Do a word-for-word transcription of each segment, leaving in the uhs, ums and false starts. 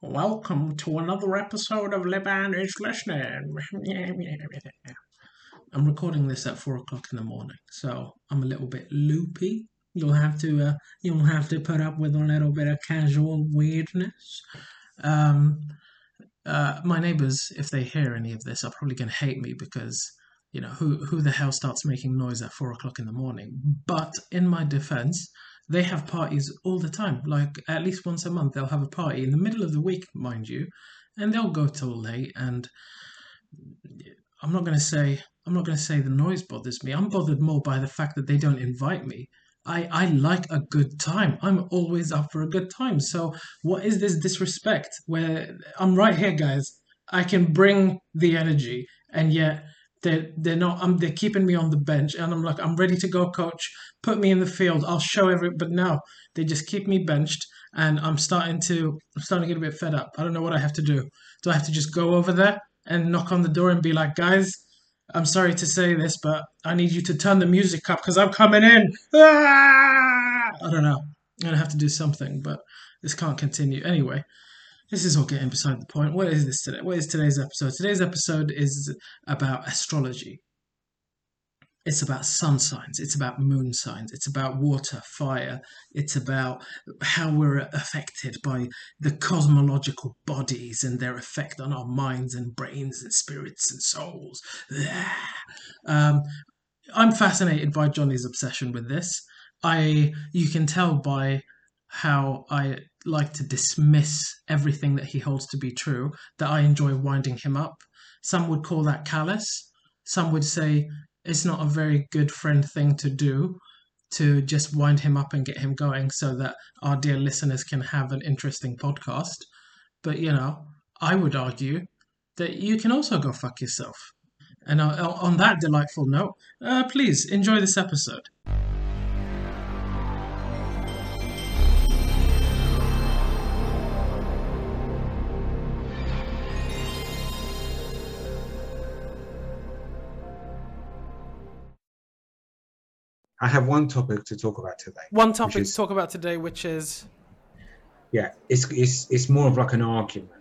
Welcome to another episode of Lebanish Listening. I'm recording this at four o'clock in the morning, so I'm a little bit loopy. You'll have to, uh, you'll have to put up with a little bit of casual weirdness. Um, uh, my neighbours, if they hear any of this, are probably going to hate me because, you know, who who the hell starts making noise at four o'clock in the morning? But in my defence, they have parties all the time. Like, at least once a month, they'll have a party in the middle of the week, mind you, and they'll go till late. And I'm not gonna say I'm not gonna say the noise bothers me. I'm bothered more by the fact that they don't invite me. I I like a good time. I'm always up for a good time. So what is this disrespect? Where I'm right here, guys. I can bring the energy, and yet They're, they're not, um, they're keeping me on the bench, and I'm like, I'm ready to go, coach, put me in the field, I'll show every, but no, they just keep me benched, and I'm starting to, I'm starting to get a bit fed up. I don't know what I have to do. Do I have to just go over there and knock on the door and be like, guys, I'm sorry to say this, but I need you to turn the music up, because I'm coming in. Ah! I don't know. I'm going to have to do something, but this can't continue. Anyway, this is all getting beside the point. What is this today? What is today's episode? Today's episode is about astrology. It's about sun signs. It's about moon signs. It's about water, fire. It's about how we're affected by the cosmological bodies and their effect on our minds and brains and spirits and souls. Um, I'm fascinated by Johnny's obsession with this. I, you can tell by how I like to dismiss everything that he holds to be true, that I enjoy winding him up. Some would call that callous. Some would say it's not a very good friend thing to do, to just wind him up and get him going so that our dear listeners can have an interesting podcast. But, you know, I would argue that you can also go fuck yourself. And on that delightful note, uh, please enjoy this episode. I have one topic to talk about today. One topic is, to talk about today, which is... Yeah, it's it's it's more of like an argument.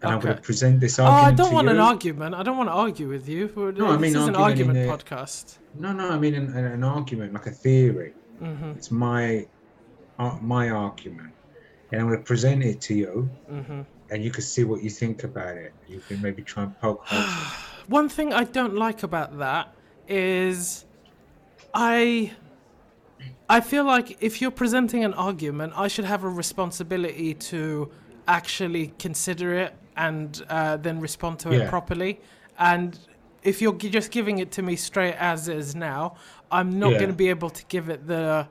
And okay. I'm going to present this argument to you. Oh, I don't want you. an argument. I don't want to argue with you. No, I mean, this is an argument a, podcast. No, no, I mean an, an argument, like a theory. Mm-hmm. It's my uh, my argument. And I'm going to present it to you. Mm-hmm. And you can see what you think about it. You can maybe try and poke holes in it. One thing I don't like about that is... I... I feel like if you're presenting an argument, I should have a responsibility to actually consider it and uh, then respond to yeah. it properly. And if you're g- just giving it to me straight as is now, I'm not yeah. going to be able to give it the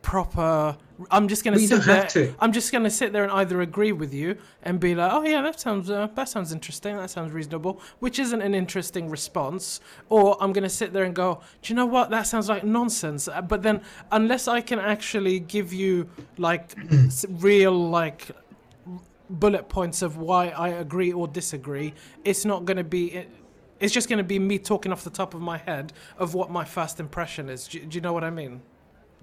proper... I'm just going to sit there. To. I'm just going to sit there and either agree with you and be like, "Oh yeah, that sounds uh, that sounds interesting. That sounds reasonable," which isn't an interesting response. Or I'm going to sit there and go, "Do you know what? That sounds like nonsense." But then, unless I can actually give you like real like bullet points of why I agree or disagree, it's not going to be. It, it's just going to be me talking off the top of my head of what my first impression is. Do, do you know what I mean?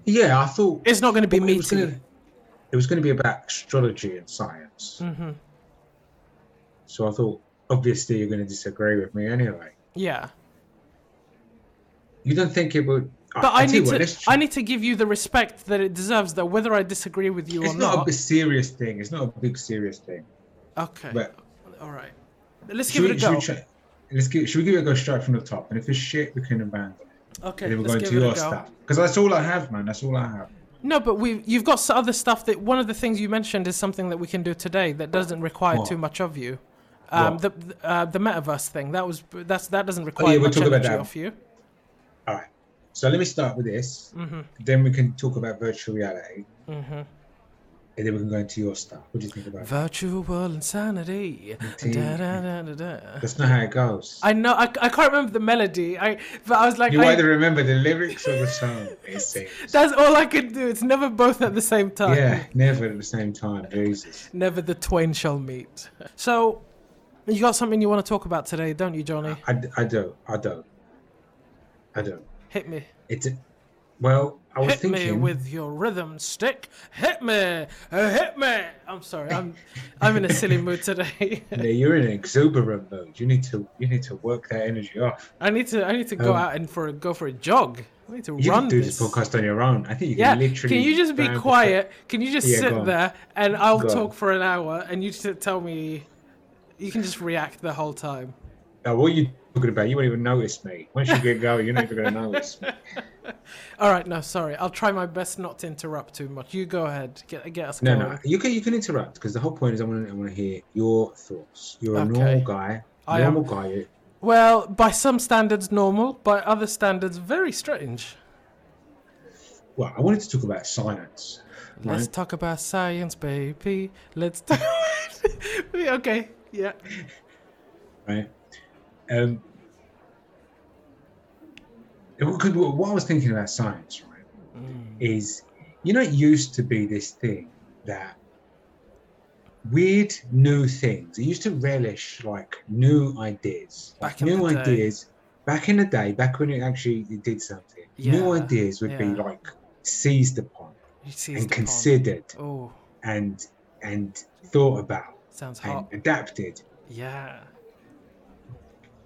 Yeah, I thought... It's not going to be me. It was going to be about astrology and science. Mm-hmm. So I thought, obviously, you're going to disagree with me anyway. Yeah. You don't think it would... But I, I, I need what, to I need to give you the respect that it deserves, though, whether I disagree with you it's or not. It's not a big serious thing. It's not a big serious thing. Okay. But all right. Let's give we, it a go. We try, let's give, should we give it a go straight from the top? And if it's shit, we can abandon it. Okay, let's give it a go. Because that's all I have, man. That's all I have. No, but we you've got other stuff that... One of the things you mentioned is something that we can do today that doesn't require what? too much of you. Um, the uh, the metaverse thing. That was that's that doesn't require oh, yeah, we'll much energy off you. All right. So let me start with this. Mm-hmm. Then we can talk about virtual reality. Mm-hmm. And then we can go into your stuff. What do you think about it? Virtual insanity. Da, da, da, da, da. That's not how it goes. I know. I, I can't remember the melody. I but I was like. You I, either remember the lyrics or the song. That's all I could do. It's never both at the same time. Yeah, never at the same time. Jesus. Never the twain shall meet. So, you got something you want to talk about today, don't you, Johnny? I, I do. I do. I do. Hit me. It's a, Well, I was hit thinking... Hit me with your rhythm stick. Hit me. Uh, hit me. I'm sorry. I'm I'm in a silly mood today. Yeah, you're in an exuberant mode. You need to you need to work that energy off. I need to I need to go um, out and for a, go for a jog. I need to you run can do this. this podcast on your own. I think you can yeah. literally... Can you just be quiet? Can you just yeah, sit there and I'll go talk on. for an hour and you just tell me... You can just react the whole time. Now, what are you talking about? You won't even notice me. Once you get going, you're not even going to notice me. All right, no, sorry. I'll try my best not to interrupt too much. You go ahead. Get get us no, going. No, no. You can you can interrupt because the whole point is I want to I want to hear your thoughts. You're a okay. normal guy. I normal am, guy. Well, by some standards, normal. By other standards, very strange. Well, I wanted to talk about science. Let's right? talk about science, baby. Let's talk Okay. Yeah. Right. Um, what I was thinking about science, right, mm. is, you know, it used to be this thing that weird new things. It used to relish like new ideas, like new ideas back in the day, back when it actually did something. Yeah. New ideas would yeah. be like seized upon seized and upon. considered Ooh. and and thought about. Sounds hot. And adapted. Yeah.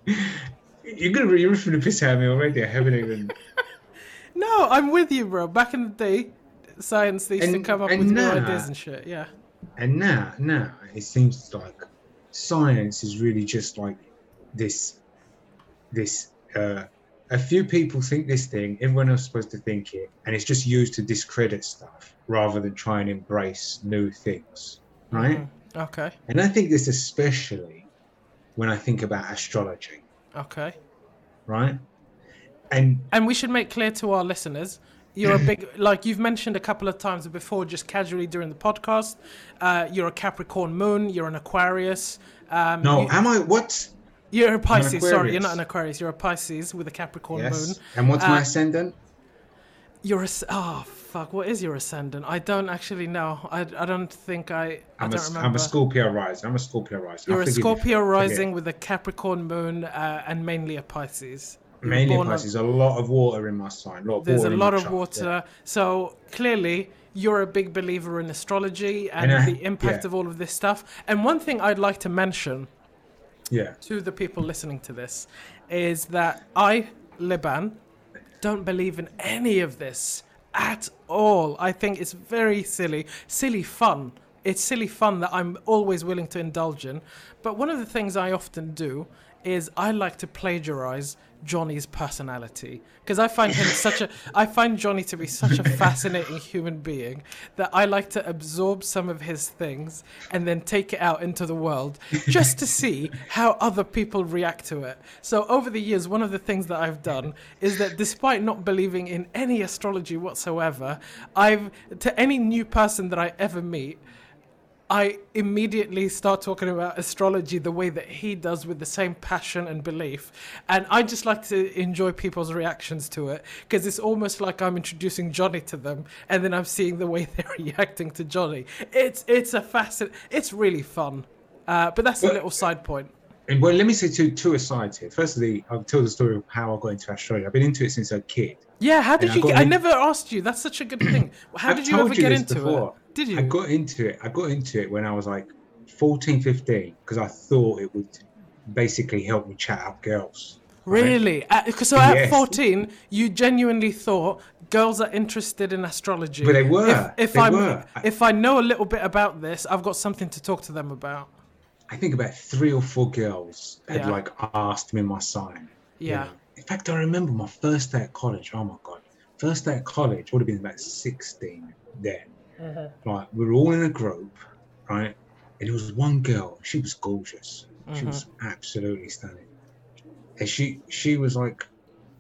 You're gonna you're ripping the piss out of me already. I haven't even. No, I'm with you, bro. Back in the day, science they used and, to come up with now, new ideas and shit. Yeah. And now, now it seems like science is really just like this. This uh, a few people think this thing, everyone else is supposed to think it, and it's just used to discredit stuff rather than try and embrace new things, right? Mm-hmm. Okay. And I think this especially when I think about astrology. Okay. Right? And and we should make clear to our listeners, you're a big, like you've mentioned a couple of times before, just casually during the podcast, uh, you're a Capricorn moon, you're an Aquarius. Um, no, you, am I, what? You're a Pisces, sorry, you're not an Aquarius, you're a Pisces with a Capricorn yes. moon. And what's uh, my ascendant? Your oh fuck! What is your ascendant? I don't actually know. I, I don't think I. I'm I don't a, remember. I'm a Scorpio rising. I'm a Scorpio rising. You're I'll a Scorpio you. rising with a Capricorn moon uh, and mainly a Pisces. You're mainly a Pisces. A, a lot of water in my sign. A lot of there's water a lot of chart, water. Yeah. So clearly, you're a big believer in astrology and, and I, the impact yeah. of all of this stuff. And one thing I'd like to mention, yeah, to the people listening to this, is that I, Liban, don't believe in any of this at all. I think it's very silly, silly fun. It's silly fun that I'm always willing to indulge in. But one of the things I often do is I like to plagiarize Johnny's personality because I find him such a, I find Johnny to be such a fascinating human being that I like to absorb some of his things and then take it out into the world just to see how other people react to it. So over the years, one of the things that I've done is that despite not believing in any astrology whatsoever, I've, to any new person that I ever meet, I immediately start talking about astrology the way that he does with the same passion and belief. And I just like to enjoy people's reactions to it because it's almost like I'm introducing Johnny to them and then I'm seeing the way they're reacting to Johnny. It's it's a fascin- it's really fun. Uh, but that's well, a little side point. And well, let me say two, two asides here. Firstly, I'll tell the story of how I got into astrology. I've been into it since I was a kid. Yeah, how did and you get, I never asked you. That's such a good thing. How did you ever you get into before. it? Did you? I got into it. I got into it when I was like fourteen, fifteen, because I thought it would basically help me chat up girls. Right? Really? At, so at yes. fourteen, you genuinely thought girls are interested in astrology. But they were. If, if I were. If I know a little bit about this, I've got something to talk to them about. I think about three or four girls had yeah. like asked me my sign. Yeah. You know? In fact, I remember my first day at college. Oh my God. First day at college would have been about sixteen then. Mm-hmm. Like we were all in a group, right? And there was one girl. She was gorgeous. Mm-hmm. She was absolutely stunning. And she she was like,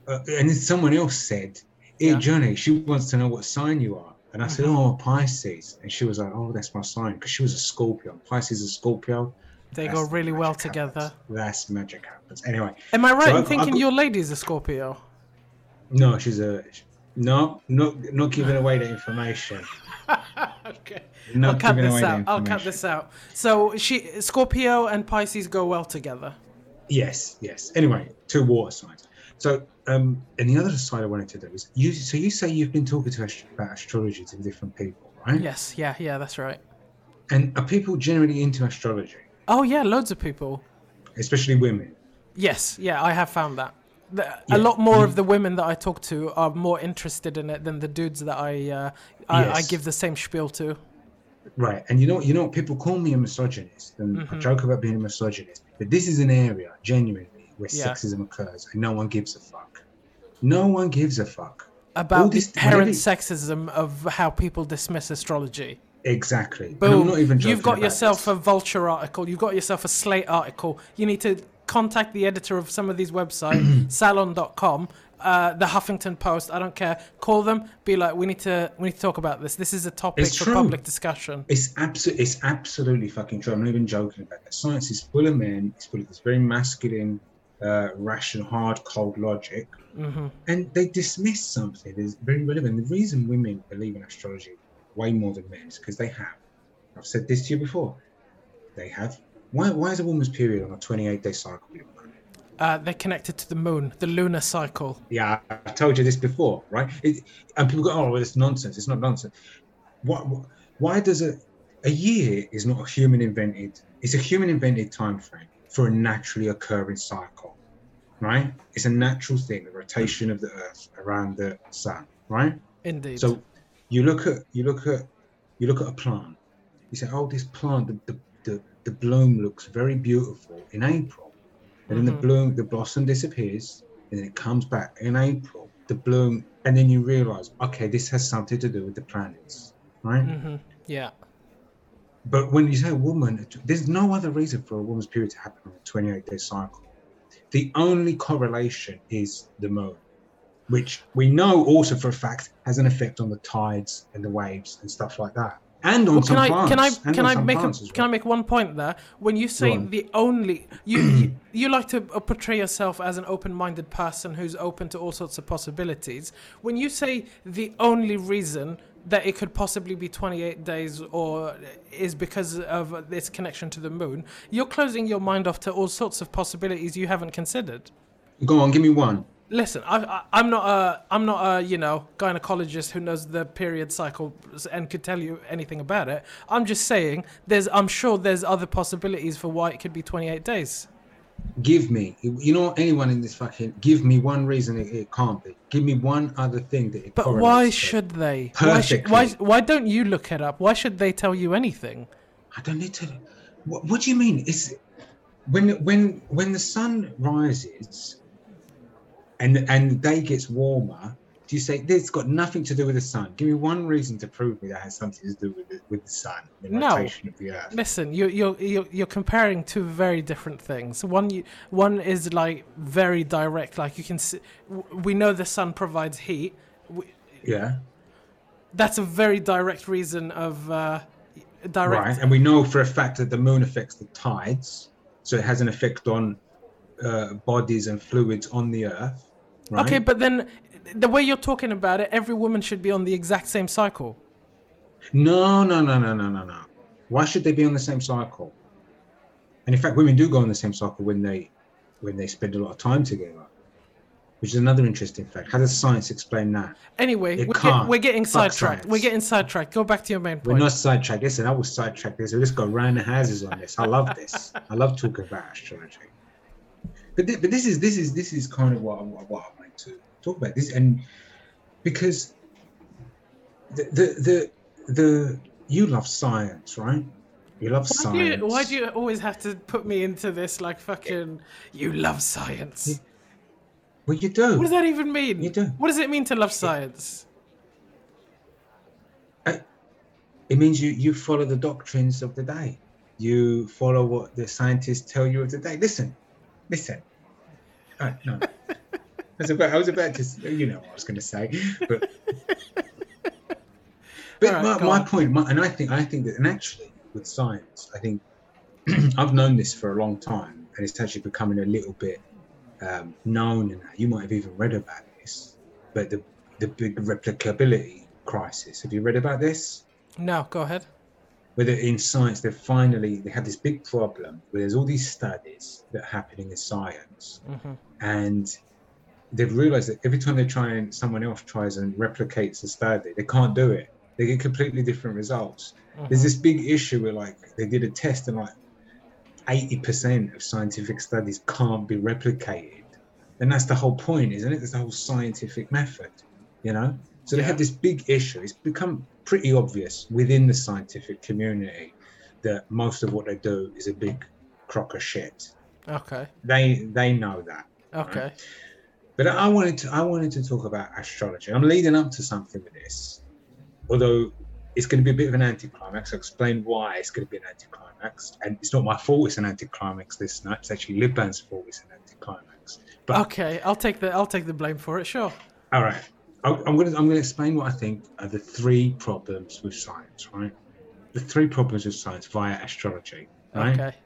uh, and then someone else said, "Hey yeah. Johnny, she wants to know what sign you are." And I mm-hmm. said, "Oh, Pisces." And she was like, "Oh, that's my sign," because she was a Scorpio. Pisces is a Scorpio. They that's go really well happens. together. That's magic happens. Anyway, am I right so in I've, thinking I've, your lady's a Scorpio? No, she's a. No, not not giving away the information. Okay, not I'll cut this out. I'll cut this out. So she, Scorpio and Pisces go well together. Yes, yes. Anyway, two water signs. So, um, and the other side I wanted to do is, you, so you say you've been talking to ast- about astrology to different people, right? Yes, yeah, yeah, that's right. And are people generally into astrology? Oh, yeah, loads of people. Especially women? Yes, yeah, I have found that. The, yeah. A lot more of the women that I talk to are more interested in it than the dudes that I uh, I, yes. I give the same spiel to. Right, and you know, you know, people call me a misogynist, and mm-hmm. I joke about being a misogynist, but this is an area, genuinely, where yeah. sexism occurs, and no one gives a fuck. No one gives a fuck. About All this the inherent sexism of how people dismiss astrology. Exactly. Boom. I'm not even joking. You've got yourself this. a Vulture article, you've got yourself a Slate article, you need to contact the editor of some of these websites, salon dot com, uh, the Huffington Post, I don't care. Call them, be like, we need to we need to talk about this. This is a topic it's for true. public discussion. It's absolutely it's absolutely fucking true. I'm not even joking about that. Science is full of men, it's full of this very masculine, uh, rational, hard, cold logic. Mm-hmm. And they dismiss something that is very relevant. The reason women believe in astrology way more than men is because they have. I've said this to you before. They have. Why why is a woman's period on a twenty-eight day cycle? Uh, they're connected to the moon, the lunar cycle. Yeah, I, I told you this before, right? It, and people go, oh, well, it's nonsense. It's not nonsense. What? Why does a... A year is not a human-invented... It's a human-invented time frame for a naturally occurring cycle, right? It's a natural thing, the rotation of the Earth around the sun, right? Indeed. So you look at... You look at... You look at a plant. You say, oh, this plant, the... the The, the bloom looks very beautiful in April, and then mm-hmm. the bloom, the blossom disappears, and then it comes back in April. The bloom, and then you realize, okay, this has something to do with the planets, right? Mm-hmm. Yeah. But when you say woman, there's no other reason for a woman's period to happen on a twenty-eight day cycle. The only correlation is the moon, which we know also for a fact has an effect on the tides and the waves and stuff like that. And on well, some can I, can I can I make a, well. can I make one point there? When you say the only, you, you you like to portray yourself as an open-minded person who's open to all sorts of possibilities. When you say the only reason that it could possibly be twenty-eight days or is because of this connection to the moon, you're closing your mind off to all sorts of possibilities you haven't considered. Go on, give me one. Listen, I, I, I'm not a, I'm not a, you know, gynecologist who knows the period cycle and could tell you anything about it. I'm just saying, there's, I'm sure there's other possibilities for why it could be twenty-eight days. Give me, you know, anyone in this fucking, give me one reason it, it can't be. Give me one other thing that it But why to. should they? Perfectly. Why, should, why, why don't you look it up? Why should they tell you anything? I don't need to. What, what do you mean? It's when, when, when the sun rises. And and the day gets warmer. Do you say this got nothing to do with the sun? Give me one reason to prove me that has something to do with the, with the sun, the no. rotation of the Earth. Listen, you you you you're comparing two very different things. One one is like very direct, like you can see. We know the sun provides heat. We, yeah. That's a very direct reason of uh, direct. Right, and we know for a fact that the moon affects the tides, so it has an effect on. Uh, bodies and fluids on the Earth, right? Okay, but then the way you're talking about it, every woman should be on the exact same cycle. No, no, no, no, no, no, no. Why should they be on the same cycle? And in fact, women do go on the same cycle when they when they spend a lot of time together, which is another interesting fact. How does science explain that? Anyway, it we're, can't. Get, we're getting Fuck sidetracked. Science. We're getting sidetracked. Go back to your main point. We're not sidetracked. Listen, I was sidetracked. This. We just got round the houses on this. I love this. I love talking about astrology. But th- but this is this is this is kind of what I, what I wanted to talk about this, and because the the the, the you love science, right? You love why science. Do you, why do you always have to put me into this like fucking? You love science. Yeah. Well, you do. What does that even mean? You do. What does it mean to love science? It, it means you you follow the doctrines of the day. You follow what the scientists tell you of the day. Listen. Listen, oh, no. I, was about, I was about to, you know what I was going to say, but, but right, my, my point, my, and I think, I think that, and actually with science, I think I've known this for a long time, and it's actually becoming a little bit um, known, and you might have even read about this, but the, the big replicability crisis. Have you read about this? No, go ahead. Whether in science, they finally, they have this big problem where there's all these studies that are happening in science. Mm-hmm. And they've realized that every time they try and someone else tries and replicates the standard, they can't do it. They get completely different results. Mm-hmm. There's this big issue where, like, they did a test and, like, eighty percent of scientific studies can't be replicated. And that's the whole point, isn't it? That's the whole scientific method, you know? So yeah. They had this big issue. It's become pretty obvious within the scientific community that most of what they do is a big crock of shit. Okay. They they know that. Okay. Right? But I wanted to I wanted to talk about astrology. I'm leading up to something with this, although it's going to be a bit of an anticlimax. I'll explain why it's going to be an anticlimax. And it's not my fault it's an anticlimax this night. It's actually Liban's fault it's an anticlimax. But okay, I'll take the I'll take the blame for it. Sure. All right. I'm going to I'm going to explain what I think are the three problems with science, right? The three problems with science via astrology, right? Okay.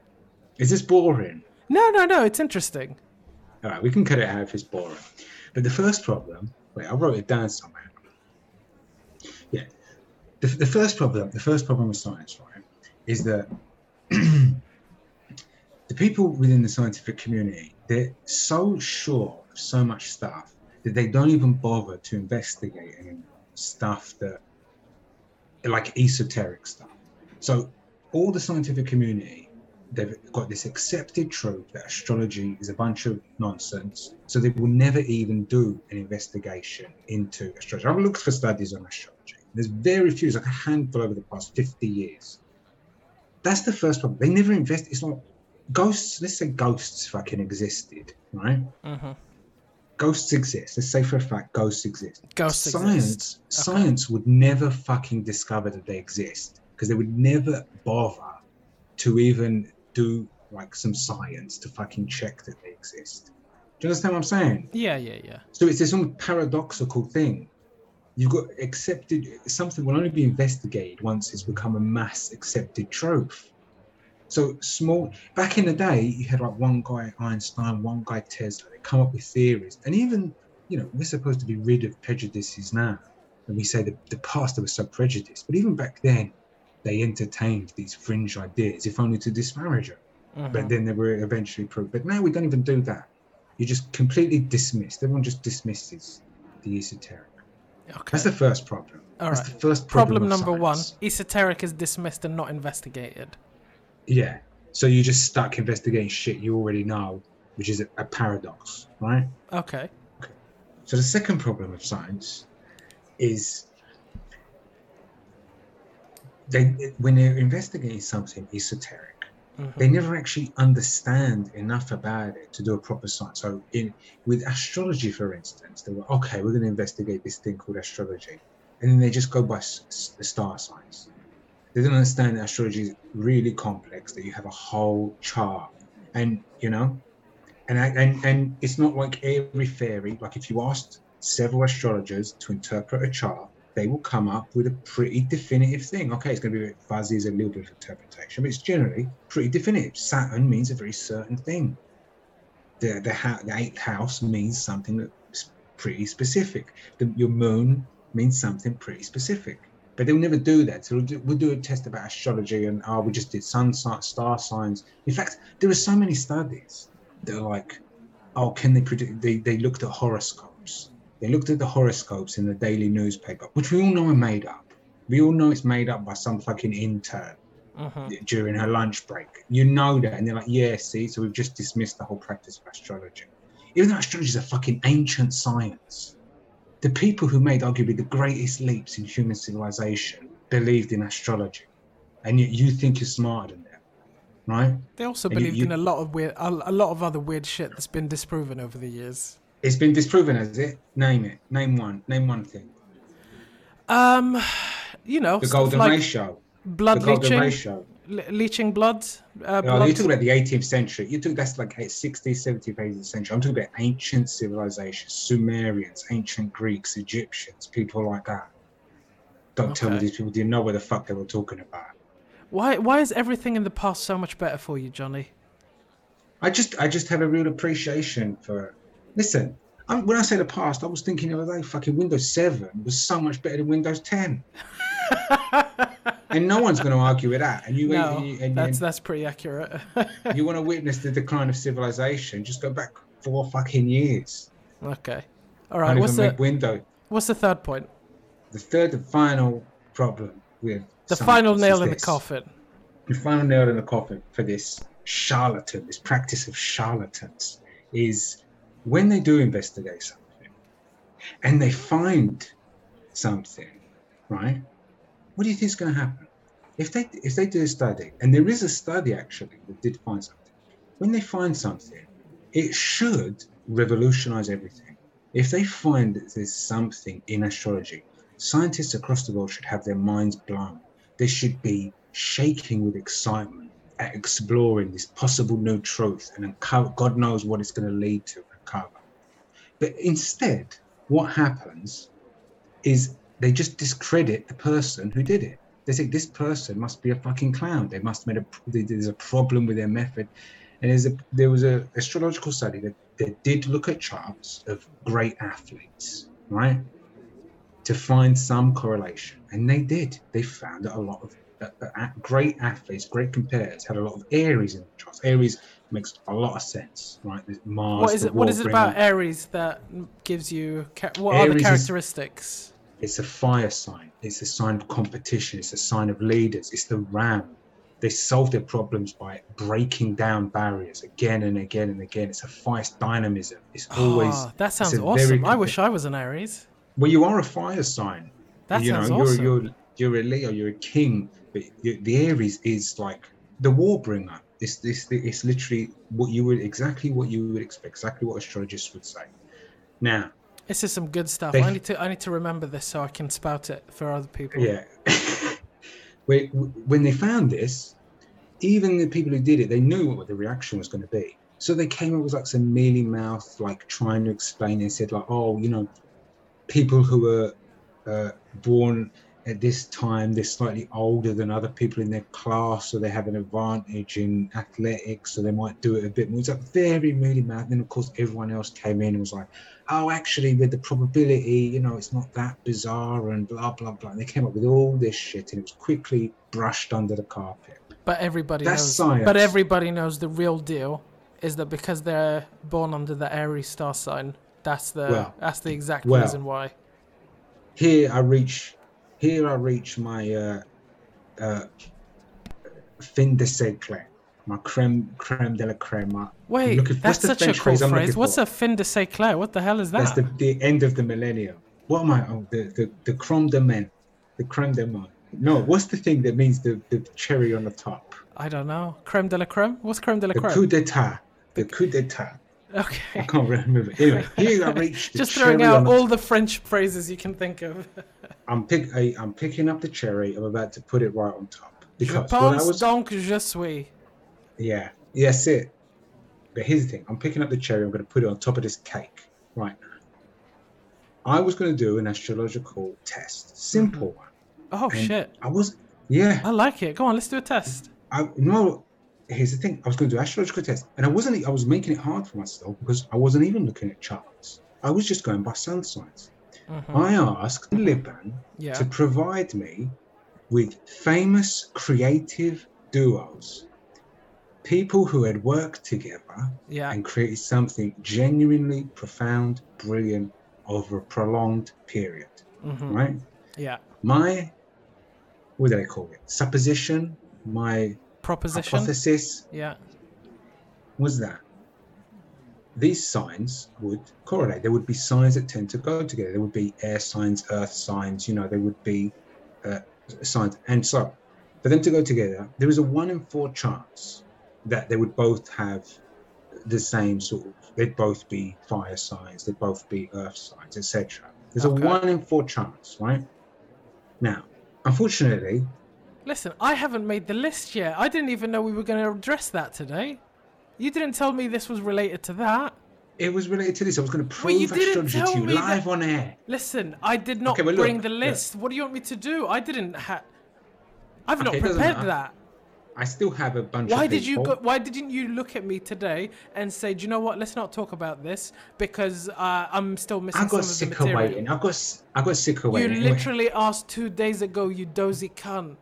Is this boring? No, no, no. It's interesting. All right, we can cut it out if it's boring. But the first problem, wait, I wrote it down somewhere. Yeah. The, the first problem, the first problem with science, right, is that the people within the scientific community, they're so sure of so much stuff that they don't even bother to investigate any stuff that, like, esoteric stuff. So all the scientific community, they've got this accepted truth that astrology is a bunch of nonsense. So they will never even do an investigation into astrology. I've looked for studies on astrology. There's very few, like a handful over the past fifty years. That's the first problem. They never invest. It's like ghosts. Let's say ghosts fucking existed, right? Mm-hmm. Ghosts exist. Let's say for a fact ghosts exist. Ghosts science, exist. Okay. Science would never fucking discover that they exist because they would never bother to even do, like, some science to fucking check that they exist. Do you understand what I'm saying? Yeah, yeah, yeah. So it's this almost paradoxical thing. You've got accepted, something will only be investigated once it's become a mass accepted truth. So small, back in the day, you had like one guy Einstein, one guy Tesla, they come up with theories. And even, you know, we're supposed to be rid of prejudices now. And we say that the past, they were so prejudiced. But even back then, they entertained these fringe ideas, if only to disparage them. Uh-huh. But then they were eventually proved. But now we don't even do that. You just completely dismissed. Everyone just dismisses the esoteric. Okay. That's the first problem. All right. That's the first problem. Problem number science. One, esoteric is dismissed and not investigated. Yeah. So you're just stuck investigating shit you already know, which is a, a paradox, right? Okay. Okay. So the second problem of science is they when they're investigating something esoteric, mm-hmm. they never actually understand enough about it to do a proper science. So in with astrology, for instance, they were, okay, we're going to investigate this thing called astrology. And then they just go by s- star signs. They don't understand that astrology is really complex, that you have a whole chart. And, you know, and, and, and it's not like every fairy. Like, if you asked several astrologers to interpret a chart, they will come up with a pretty definitive thing. Okay, it's going to be a bit fuzzy, it's a little bit of interpretation, but it's generally pretty definitive. Saturn means a very certain thing. The the, ha- the eighth house means something that's pretty specific. The, your moon means something pretty specific. But they'll never do that. So we'll do, we'll do a test about astrology and, oh, we just did sun, star signs. In fact, there are so many studies that are like, oh, can they predict? They, they looked at horoscopes. They looked at the horoscopes in the daily newspaper, which we all know are made up. We all know it's made up by some fucking intern uh-huh. during her lunch break. You know that. And they're like, yeah, see, so we've just dismissed the whole practice of astrology. Even though astrology is a fucking ancient science. The people who made arguably the greatest leaps in human civilization believed in astrology. And you, you think you're smarter than them, right? They also and believed you, you, in a lot of weird, a, a lot of other weird shit that's been disproven over the years. It's been disproven, has it? Name it. Name one. Name one thing. Um, you know, the golden like ratio. Blood the golden leaching. Ratio. Le- leaching blood. Uh, no, blood you're talking to... about the eighteenth century. You talk that's like sixtieth, seventieth, eighteenth century. I'm talking about ancient civilizations, Sumerians, ancient Greeks, Egyptians, people like that. Don't okay. tell me these people didn't know what the fuck they were talking about. Why? Why is everything in the past so much better for you, Johnny? I just, I just have a real appreciation for. Listen, I'm, when I say the past, I was thinking the other day, fucking Windows seven was so much better than Windows ten. And no one's going to argue with that. And you, no, and you, and that's, you, that's pretty accurate. You want to witness the decline of civilization, just go back four fucking years. Okay. All right. Can't what's even the make window? What's the third point? The third and final problem with the final nail in this. the coffin. The final nail in the coffin for this charlatan, this practice of charlatans, is when they do investigate something and they find something, right? What do you think is going to happen? If they if they do a study, and there is a study actually that did find something, when they find something, it should revolutionize everything. If they find that there's something in astrology, scientists across the world should have their minds blown. They should be shaking with excitement at exploring this possible new truth and uncover, God knows what it's going to lead to uncover. But instead, what happens is they just discredit the person who did it. They think this person must be a fucking clown. They must have made a, there's a problem with their method. And there's a, there was an astrological study that, that did look at charts of great athletes, right, to find some correlation. And they did. They found that a lot of uh, uh, great athletes, great competitors, had a lot of Aries in the charts. Aries makes a lot of sense, right? There's Mars. What is it, what is it about Aries that gives you, what Aries are the characteristics? Is, It's a fire sign. It's a sign of competition. It's a sign of leaders. It's the ram. They solve their problems by breaking down barriers again and again and again. It's a fierce dynamism. It's always... Oh, that sounds awesome. I wish I was an Aries. Well, you are a fire sign. That you sounds know, awesome. You're, you're, you're a Leo. You're a king. But the Aries is like the war bringer. It's, it's, it's literally what you would exactly what you would expect, exactly what astrologists would say. Now... This is some good stuff. They, I need to I need to remember this so I can spout it for other people. Yeah. When they found this, even the people who did it, they knew what the reaction was going to be. So they came up with like some mealy mouth, like trying to explain it. Said like, oh, you know, people who were uh, born at this time, they're slightly older than other people in their class, so they have an advantage in athletics, so they might do it a bit more. It's like very mealy mouth. Then of course everyone else came in and was like, oh, actually, with the probability, you know, it's not that bizarre and blah, blah, blah. And they came up with all this shit and it was quickly brushed under the carpet. But everybody That's knows. Science. But everybody knows the real deal is that because they're born under the Aries star sign, that's the well, that's the exact well, reason why. Here I reach here I reach my uh, uh, fin de siècle. My creme, creme de la creme. My, Wait, looking, that's such a cool phrase. phrase. What's for? a fin de siècle? What the hell is that? That's the, the end of the millennium. What am I? Oh, the, the, the creme de men. The creme de men. No, what's the thing that means the, the cherry on the top? I don't know. Creme de la creme? What's creme de la creme? The coup d'etat. The coup d'etat. Okay. I can't remember. Anyway, here I reach the Just throwing out all the French phrases you can think of. I'm, pick, I, I'm picking up the cherry. I'm about to put it right on top. Because je pense I was, donc je suis. Yeah, yes, it. But here's the thing. I'm picking up the cherry. I'm going to put it on top of this cake right now. I was going to do an astrological test. Simple one. Oh, and shit. I was, yeah. I like it. Go on, let's do a test. I No, here's the thing. I was going to do an astrological test. And I wasn't, I was making it hard for myself because I wasn't even looking at charts. I was just going by sun signs. Mm-hmm. I asked Liban yeah. to provide me with famous creative duos. People who had worked together yeah. and created something genuinely profound, brilliant, over a prolonged period, mm-hmm. right? Yeah. My, what do they call it? Supposition, my proposition, hypothesis. Yeah. Was that these signs would correlate? There would be signs that tend to go together. There would be air signs, earth signs. You know, there would be uh, signs, and so for them to go together, there is a one in four chance that they would both have the same sort of, they'd both be fire signs, they'd both be earth signs, et cetera. There's okay. a one in four chance, right? Now, unfortunately... Listen, I haven't made the list yet. I didn't even know we were going to address that today. You didn't tell me this was related to that. It was related to this. I was going to prove well, you didn't astrology tell to you me live that... on air. Listen, I did not okay, well, bring look, the list. Look. What do you want me to do? I didn't have... I've okay, not prepared that. I still have a bunch why of people. Did you go, why didn't you look at me today and say, do you know what, let's not talk about this because uh, I'm still missing I got some sick of the material. Of waiting. I got, I got sick of waiting. You literally asked two days ago, you dozy cunt.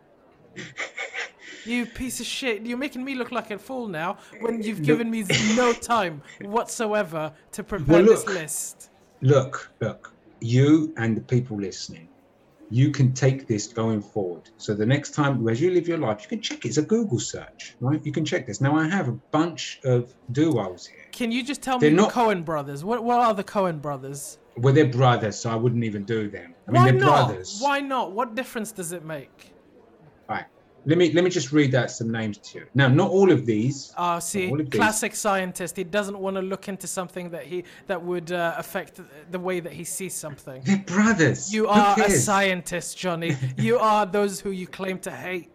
You piece of shit. You're making me look like a fool now when you've given me no time whatsoever to prepare well, look, this list. look, look, you and the people listening, you can take this going forward. So the next time, as you live your life, you can check it. It's a Google search, right? You can check this. Now, I have a bunch of duos here. Can you just tell They're me not... the Coen brothers? What What are the Coen brothers? Well, they're brothers, so I wouldn't even do them. I mean, Why they're not? brothers. Why not? What difference does it make? All right. Let me let me just read out some names to you. Now, not all of these. Ah, uh, see, classic scientist. He doesn't want to look into something that he that would uh, affect the way that he sees something. They're brothers. You are a scientist, Johnny. You are those who you claim to hate.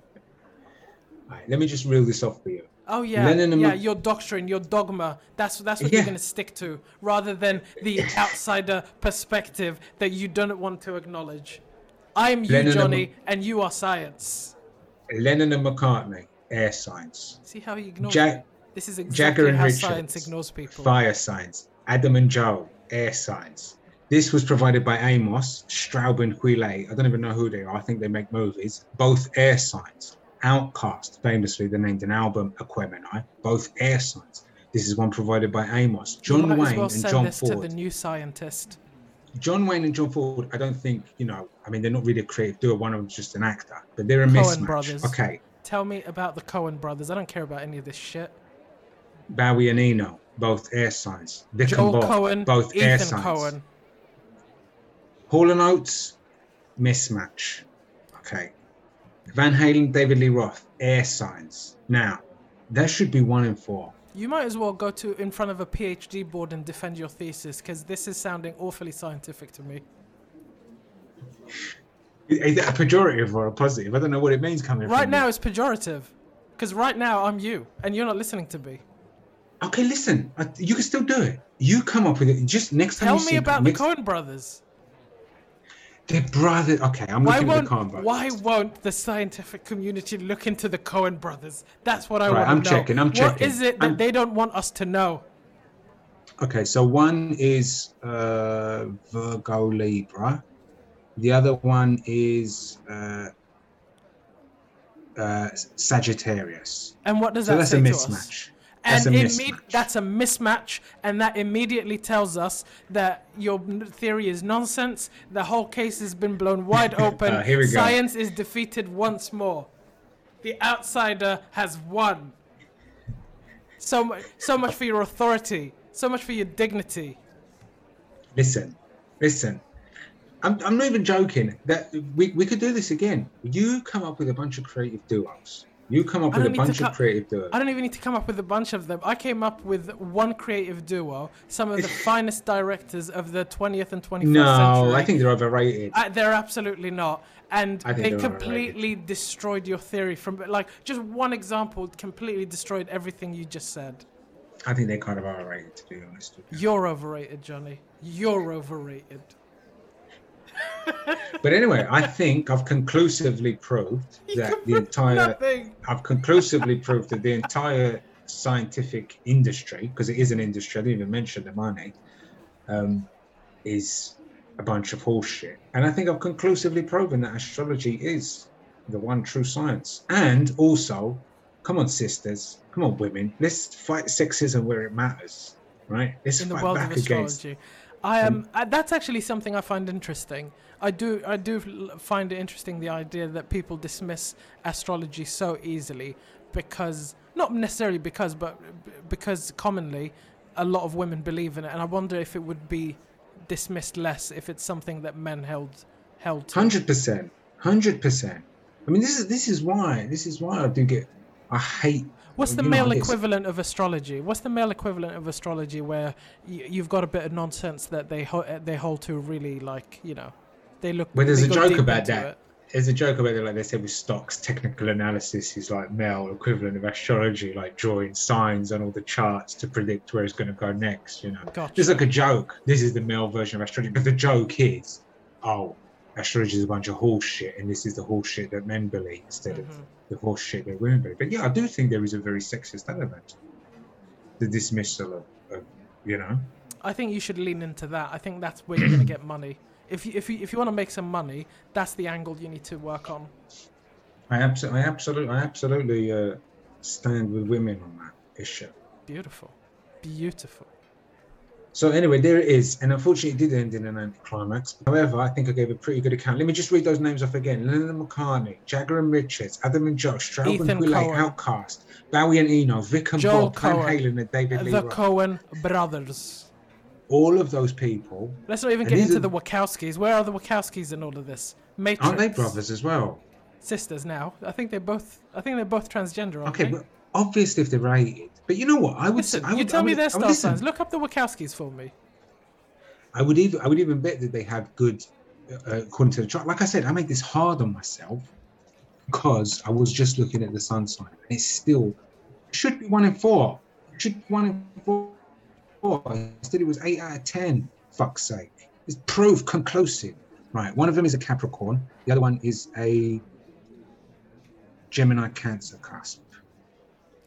All right, let me just reel this off for you. Oh yeah, Lennon and yeah. Ma- your doctrine, your dogma. That's that's what yeah. you're going to stick to, rather than the outsider perspective that you don't want to acknowledge. I'm you, Lennon Johnny, and, Ma- and you are science. Lennon and McCartney, air science. See how he ignores ja- me? This is exactly Jagger and how Richards, science ignores people. Fire science. Adam and Joe, air science. This was provided by Amos, Straub and Quillet. I don't even know who they are. I think they make movies. Both air science. Outcast, famously, they named an album Aquemini. Both air science. This is one provided by Amos. John Wayne well and send John this Ford. To the new scientist. John Wayne and John Ford, I don't think, you know, I mean, they're not really a creative duo. One of them's just an actor, but they're a Coen mismatch. Brothers. Okay. Tell me about the Coen brothers. I don't care about any of this shit. Bowie and Eno, both air signs. Vic Joel and Bob, Coen, both Ethan air signs. Coen. Hall and Oates, mismatch. Okay. Van Halen, David Lee Roth, air signs. Now, that should be one in four. You might as well go to in front of a PhD board and defend your thesis, because this is sounding awfully scientific to me. Is that a pejorative or a positive? I don't know what it means coming right from Right now you. It's pejorative, because right now I'm you, and you're not listening to me. Okay, listen, I, you can still do it. You come up with it. Just next time Tell you see... Tell me about next... the Coen brothers. They're brothers. Okay, I'm why looking at the Coen brothers. Why won't the scientific community look into the Coen brothers? That's what I right, want I'm to know. I'm checking, I'm what checking. What is it that I'm... they don't want us to know? Okay, so one is uh, Virgo Libra. The other one is uh, uh, Sagittarius. And what does so that say to us? So that's a mismatch. And that's a, imme- that's a mismatch, and that immediately tells us that your theory is nonsense. The whole case has been blown wide open. uh, here we Science go. is defeated once more. The outsider has won. So much, so much for your authority. So much for your dignity. Listen, listen. I'm, I'm not even joking. That we, we could do this again. You come up with a bunch of creative duos. You come up with a bunch co- of creative duos. I don't even need to come up with a bunch of them. I came up with one creative duo, some of the finest directors of the twentieth and twenty-first no, century. No, I think they're overrated. I, they're absolutely not. And they completely overrated. destroyed your theory from, like, just one example completely destroyed everything you just said. I think they're kind of overrated, to be honest with you. You're overrated, Johnny. You're overrated. But anyway, I think I've conclusively proved you that the entire nothing. I've conclusively proved that the entire scientific industry, because it is an industry, I didn't even mention the money, um, is a bunch of horseshit. And I think I've conclusively proven that astrology is the one true science. And also, come on, sisters, come on, women, let's fight sexism where it matters, right? Let's In the fight world back of astrology. against. I am. Um, that's actually something I find interesting. I do. I do find it interesting, the idea that people dismiss astrology so easily, because not necessarily because, but because commonly, a lot of women believe in it, and I wonder if it would be dismissed less if it's something that men held held to. Hundred percent. Hundred percent. I mean, this is this is why this is why I do get. I hate. What's the you male know, equivalent of astrology? What's the male equivalent of astrology where y- you've got a bit of nonsense that they ho- they hold to really, like, you know, they look... Well, there's a joke about that. It. There's a joke about it, like they said with stocks, technical analysis is like male equivalent of astrology, like drawing signs on all the charts to predict where it's going to go next, you know. Gotcha. It's like a joke. This is the male version of astrology. But the joke is, oh, astrology is a bunch of horse shit, and this is the horse shit that men believe instead mm-hmm. of... the horse shit that women do. But yeah, I do think there is a very sexist element. The dismissal of, of you know. I think you should lean into that. I think that's where you're going to get money. If you, if you, if you want to make some money, that's the angle you need to work on. I absolutely, I absolutely, I absolutely uh, stand with women on that issue. Beautiful, beautiful. So anyway, there it is. And unfortunately, it did end in an anticlimax. However, I think I gave a pretty good account. Let me just read those names off again. Lennon and McCartney, Jagger and Richards, Adam and Josh, Straub and Goulet, Outcast, Bowie and Eno, Vic and Joel Bob, Coen, Van Halen and David the Lee Roth. The Coen brothers. All of those people. Let's not even get into are... the Wachowskis. Where are the Wachowskis in all of this? Matrix. Aren't they brothers as well? Sisters now. I think they're both. I think they're both transgender. Aren't okay, they? But obviously if they're rated. But you know what? I would. Listen, I would you tell I would, me their star would, signs. Look up the Wachowskis for me. I would even. I would even bet that they have good, uh, according to the chart. Like I said, I make this hard on myself because I was just looking at the sun sign, and it's still should be one in four. It should be one in four. Instead, it was eight out of ten. Fuck's sake! It's proof conclusive. Right. One of them is a Capricorn. The other one is a Gemini Cancer cusp.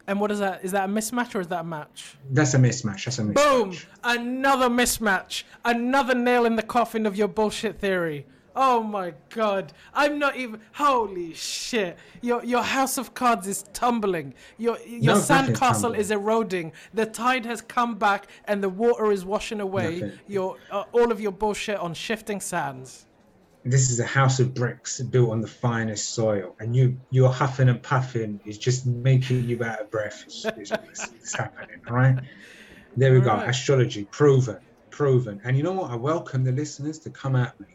And what is that? Is that a mismatch or is that a match? That's a mismatch. That's a mismatch. Boom! Another mismatch. Another nail in the coffin of your bullshit theory. Oh my god! I'm not even. Holy shit! Your your house of cards is tumbling. Your your no, sandcastle is eroding. The tide has come back and the water is washing away nothing. your uh, all of your bullshit on shifting sands. This is a house of bricks built on the finest soil, and you, you're huffing and puffing. It's just making you out of breath. It's, it's, it's, it's happening, all right? There we all go. Right. Astrology, proven, proven. And you know what? I welcome the listeners to come at me,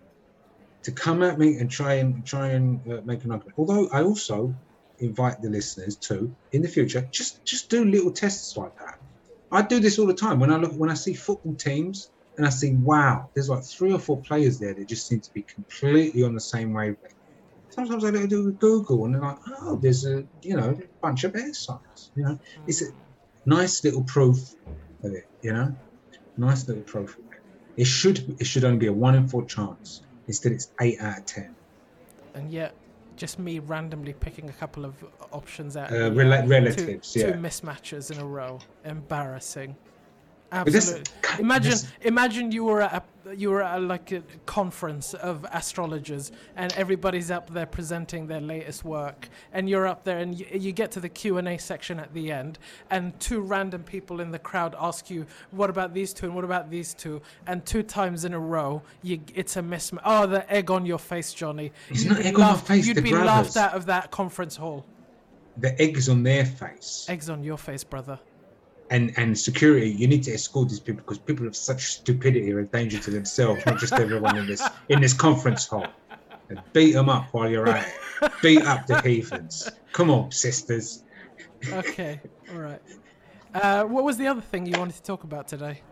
to come at me and try and try and uh, make an argument. Although I also invite the listeners to, in the future, just just do little tests like that. I do this all the time when I look when I see football teams. And I see, wow, there's like three or four players there that just seem to be completely on the same wavelength. Sometimes I do it with Google, and they're like, oh, there's a you know a bunch of air signs. You know, it's a nice little proof of it. You know, nice little proof of it. It should it should only be a one in four chance. Instead, it's eight out of ten. And yet, just me randomly picking a couple of options out. Uh, rela- relatives, two, yeah. Two mismatches in a row. Embarrassing. Absolutely. Imagine, imagine you were at a, you were at a, like a conference of astrologers, and everybody's up there presenting their latest work, and you're up there, and you, you get to the Q and A section at the end, and two random people in the crowd ask you, "What about these two? And what about these two?" And two times in a row, you, it's a mismatch. Oh, the egg on your face, Johnny! It's not egg on my face. You'd be laughed out of that conference hall. The eggs on their face. Eggs on your face, brother. And and security, you need to escort these people because people of such stupidity are a danger to themselves, not just everyone in this in this conference hall. And beat them up while you're at it. Beat up the heathens. Come on, sisters. Okay, all right. Uh, what was the other thing you wanted to talk about today?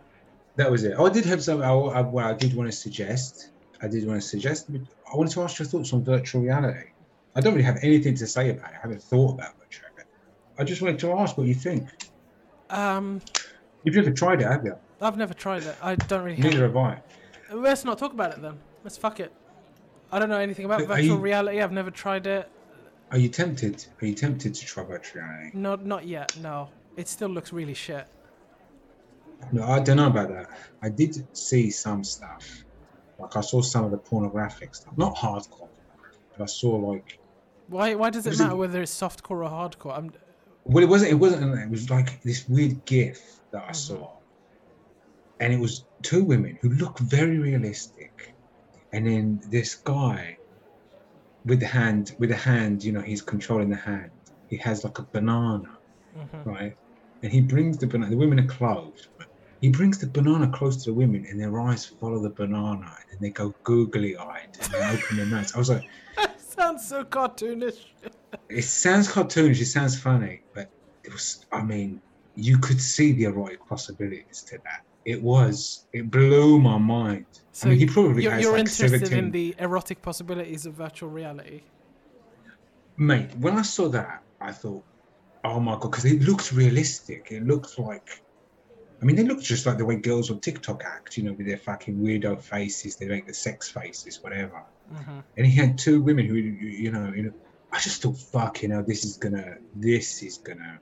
That was it. Oh, I did have some. I, I, well, I did want to suggest. I did want to suggest. I wanted to ask your thoughts on virtual reality. I don't really have anything to say about it. I haven't thought about virtual reality. I just wanted to ask what you think. Um, You've never tried it, have you? I've never tried it. I don't really. Neither have I. Let's not talk about it then. Let's fuck it. I don't know anything about but virtual you, reality. I've never tried it. Are you tempted? Are you tempted to try virtual reality? No, not yet. No, it still looks really shit. No, I don't know about that. I did see some stuff. Like I saw some of the pornographic stuff. Not hardcore, but I saw like. Why? Why does it matter it, whether it's softcore or hardcore? I'm. Well, it wasn't. It wasn't. It was like this weird GIF that I saw, and it was two women who look very realistic, and then this guy with the hand, with the hand, you know, he's controlling the hand. He has like a banana, mm-hmm. right? And he brings the banana. The women are clothed. He brings the banana close to the women, and their eyes follow the banana, and then they go googly-eyed and they open their mouths. I was like. Sounds so cartoonish. It sounds cartoonish. It sounds funny, but it was. I mean, you could see the erotic possibilities to that. It was. It blew my mind. So I mean, he probably you're, has you're like interested seventeen... in the erotic possibilities of virtual reality, mate. When I saw that, I thought, "Oh my god!" Because it looks realistic. It looks like. I mean, they look just like the way girls on TikTok act, you know, with their fucking weirdo faces. They make the sex faces, whatever. Mm-hmm. And he had two women who, you know, you know, I just thought, fucking hell, this is gonna, this is gonna.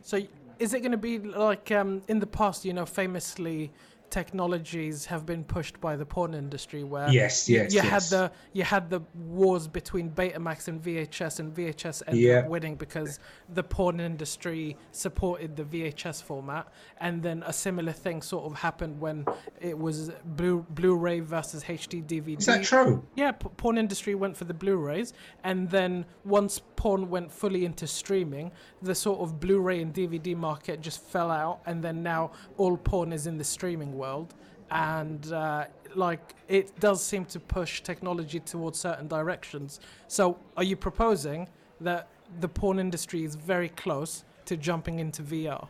So, is it gonna be like um, in the past? You know, famously, technologies have been pushed by the porn industry, where yes, yes, you yes. had the you had the wars between Betamax and V H S, and V H S ended yeah. up winning because the porn industry supported the V H S format. And then a similar thing sort of happened when it was Blu Blu-ray versus H D D V D. Is that true? Yeah, p porn industry went for the Blu-rays, and then once porn went fully into streaming, the sort of Blu-ray and D V D market just fell out, and then now all porn is in the streaming world. And uh, like, it does seem to push technology towards certain directions. So are you proposing that the porn industry is very close to jumping into V R?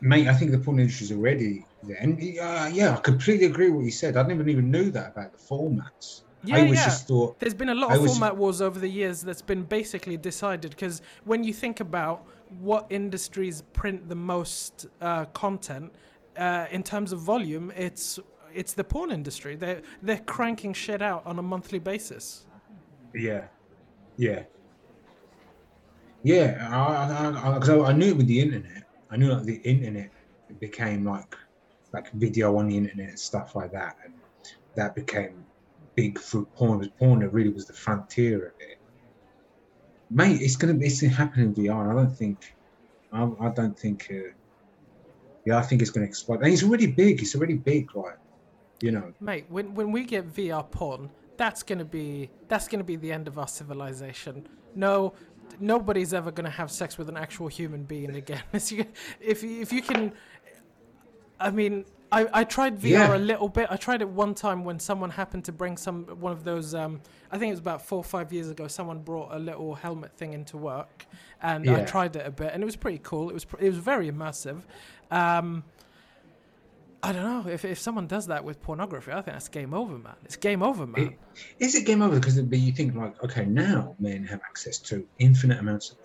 Mate, I think the porn industry is already there. And uh, yeah, I completely agree with what you said. I never even knew that about the formats. Yeah, I was yeah. Just thought, there's been a lot I of was... format wars over the years that's been basically decided, because when you think about what industries print the most uh, content uh, in terms of volume, it's it's the porn industry. They're, they're cranking shit out on a monthly basis. Yeah, yeah. Yeah, I, I, I, 'cause I, I knew with the internet. I knew like the internet became like, like video on the internet and stuff like that. And that became... big through porn. Porn really was the frontier of it, mate. It's gonna be it's gonna happen in V R. I don't think, I, I don't think. Uh, yeah, I think it's gonna explode. And it's already big. It's already big, like, you know. Mate, when when we get V R porn, that's gonna be that's gonna be the end of our civilization. No, nobody's ever gonna have sex with an actual human being again. if if you can, I mean. I, I tried V R yeah. a little bit. I tried it one time when someone happened to bring some one of those. Um, I think it was about four or five years ago. Someone brought a little helmet thing into work, and yeah. I tried it a bit, and it was pretty cool. It was it was very immersive. Um, I don't know if if someone does that with pornography. I think that's game over, man. It's game over, man. It, is it game over? Because you think like, okay, now men have access to infinite amounts of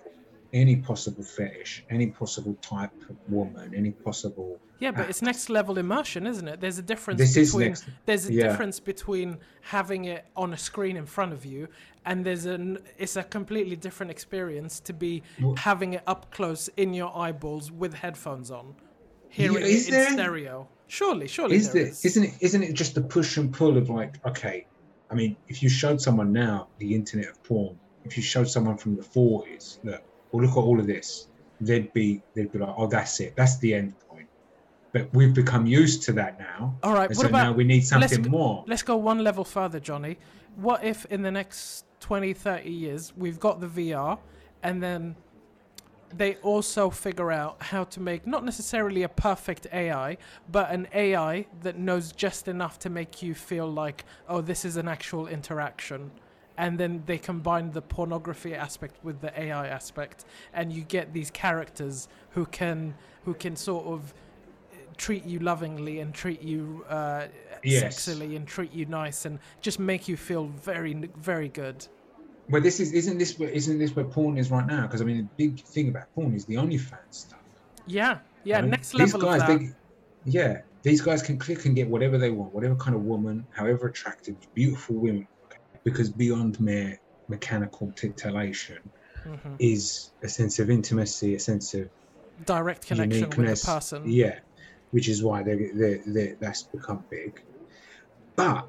any possible fetish, any possible type of woman, any possible. Yeah, but it's next level immersion, isn't it? There's a difference this between next, there's a yeah. difference between having it on a screen in front of you, and there's an it's a completely different experience to be well, having it up close in your eyeballs with headphones on, hearing yeah, it in there, stereo. Surely, surely is there, there is. Isn't it? Isn't it just the push and pull of like, okay, I mean, if you showed someone now the internet of porn, if you showed someone from the forties, look, well, look at all of this, they'd be they'd be like, oh, that's it, that's the end point. But we've become used to that now. All right. What so about, now we need something let's, more. Let's go one level further, Johnny. What if in the next twenty, thirty years, we've got the V R, and then they also figure out how to make not necessarily a perfect A I, but an A I that knows just enough to make you feel like, oh, this is an actual interaction. And then they combine the pornography aspect with the A I aspect, and you get these characters who can who can sort of treat you lovingly and treat you uh, yes. sexily and treat you nice and just make you feel very, very good. Well, this is isn't this where, isn't this where porn is right now? Because I mean, the big thing about porn is the OnlyFans stuff. Yeah, yeah, I mean, next level. These guys, of that. They, yeah, these guys can click and get whatever they want, whatever kind of woman, however attractive, beautiful women. Because beyond mere mechanical titillation mm-hmm. is a sense of intimacy, a sense of direct connection with a person. Yeah, which is why they they they that's become big. But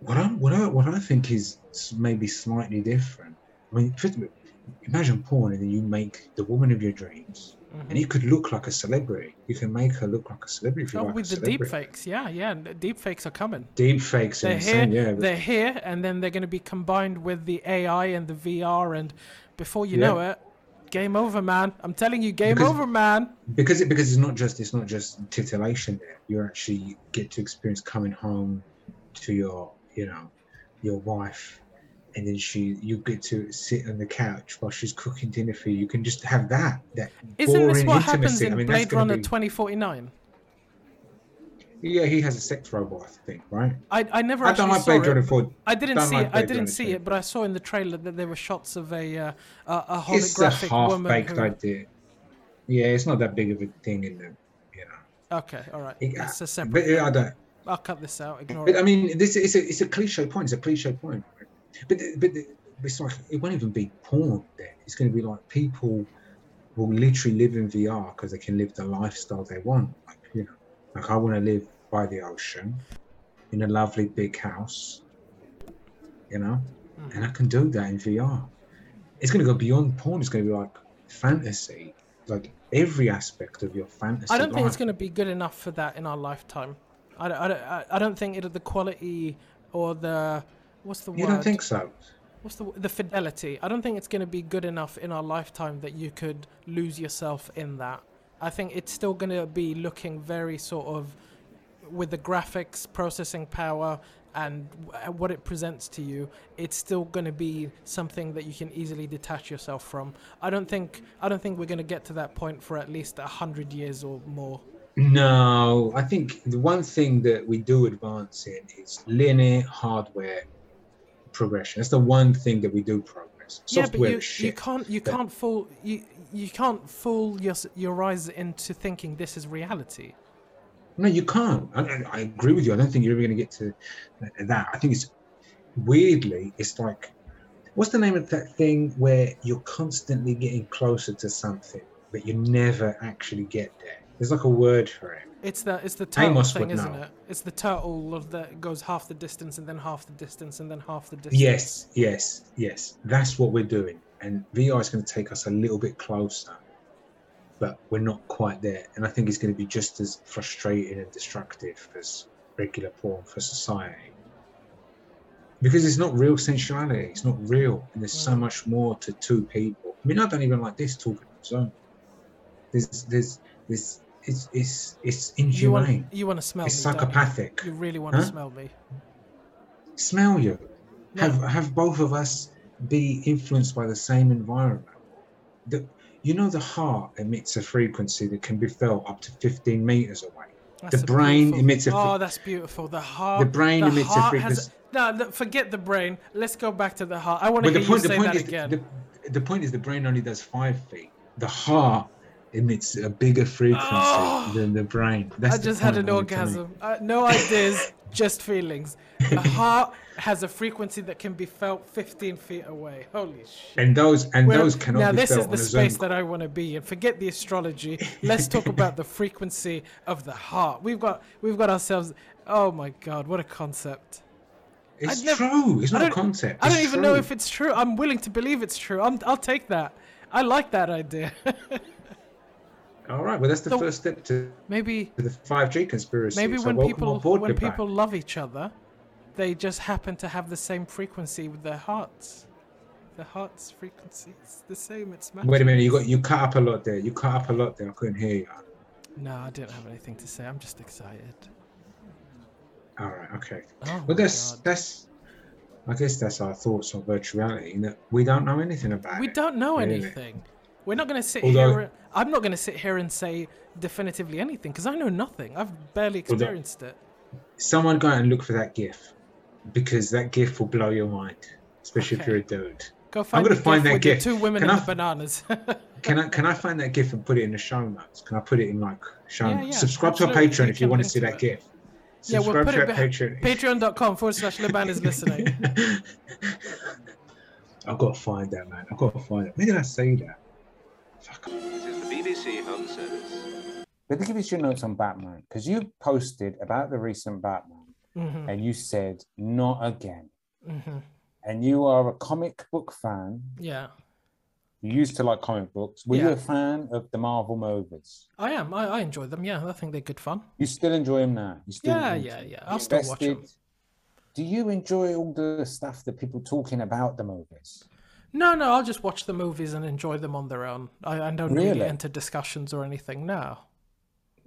what I what I what I think is maybe slightly different. I mean, first of all, imagine porn, and then you make the woman of your dreams, mm-hmm. and you could look like a celebrity. You can make her look like a celebrity. If you oh, like with the deep fakes, yeah, yeah, deep fakes are coming. Deep fakes, they're insane, here. Yeah, but... they're here, and then they're going to be combined with the A I and the V R, and before you yeah. know it, game over, man. I'm telling you, game because, over, man. Because it because it's not just it's not just titillation. There, you actually get to experience coming home to your you know your wife. And then she, you get to sit on the couch while she's cooking dinner for you. You can just have that. that Isn't this what intimacy. happens in I mean, Blade Runner be... twenty forty-nine? Yeah, he has a sex robot, I think, right? I I never I actually don't like saw Blade it. Runner four. I didn't don't see like it. I didn't Runner see three. It, but I saw in the trailer that there were shots of a uh, a holographic it's a half woman. It's baked who... idea. Yeah, it's not that big of a thing in the, you know. Okay, all right. It, That's a separate. But, I don't. I'll cut this out. Ignore but, it. I mean, this it's a it's a cliche point. It's a cliche point. But but it's like it won't even be porn. Then it's going to be like people will literally live in V R because they can live the lifestyle they want. Like, you know, Like, I want to live by the ocean in a lovely big house, you know, and I can do that in V R. It's going to go beyond porn. It's going to be like fantasy, like every aspect of your fantasy. I don't life. think it's going to be good enough for that in our lifetime. I don't, I don't, I don't think it'll the quality or the, what's the word? You don't think so? What's the the fidelity? I don't think it's going to be good enough in our lifetime that you could lose yourself in that. I think it's still going to be looking very sort of with the graphics, processing power, and what it presents to you. It's still going to be something that you can easily detach yourself from. I don't think I don't think we're going to get to that point for at least a hundred years or more. No, I think the one thing that we do advance in is linear hardware progression. That's the one thing that we do progress. Software, yeah, but you, shit. you can't you but, can't fool you you can't fool your your eyes into thinking this is reality. No, you can't. I, I agree with you. I don't think you're ever going to get to that. I think it's weirdly, it's like, what's the name of that thing where you're constantly getting closer to something, but you never actually get there? There's like a word for it. It's the it's the turtle Amos thing, isn't know. it? It's the turtle of the goes half the distance and then half the distance and then half the distance. Yes, yes, yes. That's what we're doing, and V R is going to take us a little bit closer, but we're not quite there. And I think it's going to be just as frustrating and destructive as regular porn for society, because it's not real sensuality. It's not real, and there's mm. so much more to two people. I mean, I don't even like this talking. So there's there's there's. It's it's it's inhumane. You want, you want to smell it's me? It's psychopathic. You? you really want huh? to smell me? Smell you? Yeah. Have have both of us be influenced by the same environment? The, you know, the heart emits a frequency that can be felt up to fifteen meters away. That's the brain beautiful. emits a. Fre- oh, that's beautiful. The heart. The brain the emits heart a frequency. Has, no, look, forget the brain. Let's go back to the heart. I want to hear point, you say that is, again. The, the point is, the brain only does five feet. The heart emits a bigger frequency oh, than the brain. That's I just had an orgasm. Uh, no ideas, just feelings. The heart has a frequency that can be felt fifteen feet away. Holy shit! And those and We're, those cannot now be this felt is the space that I want to be in. Forget the astrology. Let's talk about the frequency of the heart. We've got we've got ourselves. Oh my god! What a concept. It's never, true. It's not a concept. I don't it's even true. know if it's true. I'm willing to believe it's true. I'm, I'll take that. I like that idea. All right, well, that's the so first step to maybe to the five G conspiracy. Maybe so when people board, when Liban. people love each other, they just happen to have the same frequency with their hearts. The heart's frequency is the same. It's magic. Wait a minute, you got you cut up a lot there. You cut up a lot there. I couldn't hear you. No, I didn't have anything to say. I'm just excited. All right, okay. Oh well, that's God. that's. I guess that's our thoughts on virtuality. That we don't know anything about. We it, don't know really. anything. We're not going to sit although, here. I'm not going to sit here and say definitively anything because I know nothing. I've barely experienced although, it. Someone go out and look for that GIF, because that GIF will blow your mind, especially okay. if you're a dude. Go find. I'm going to find GIF that GIF. Two women can and I, bananas. can I can I find that GIF and put it in the show notes? Can I put it in like show yeah, notes? Yeah, subscribe absolutely. to our Patreon if you want to see that it. GIF. Yeah, subscribe we'll put to it. Our Patreon. Patreon dot com forward slash Lebanish Listening. I've got to find that, man. I've got to find it. When did I say that? This is the B B C Home Service. Let me give us your notes on Batman, because you posted about the recent Batman, mm-hmm. and you said not again. Mm-hmm. And you are a comic book fan. Yeah. You used to like comic books. Were yeah. you a fan of the Marvel movies? I am. I, I enjoy them. Yeah, I think they're good fun. You still enjoy them now? You still yeah, yeah, yeah. I'll still watch them. Do you enjoy all the stuff that people talking about the movies? No, no, I'll just watch the movies and enjoy them on their own. I, I don't really? really enter discussions or anything now.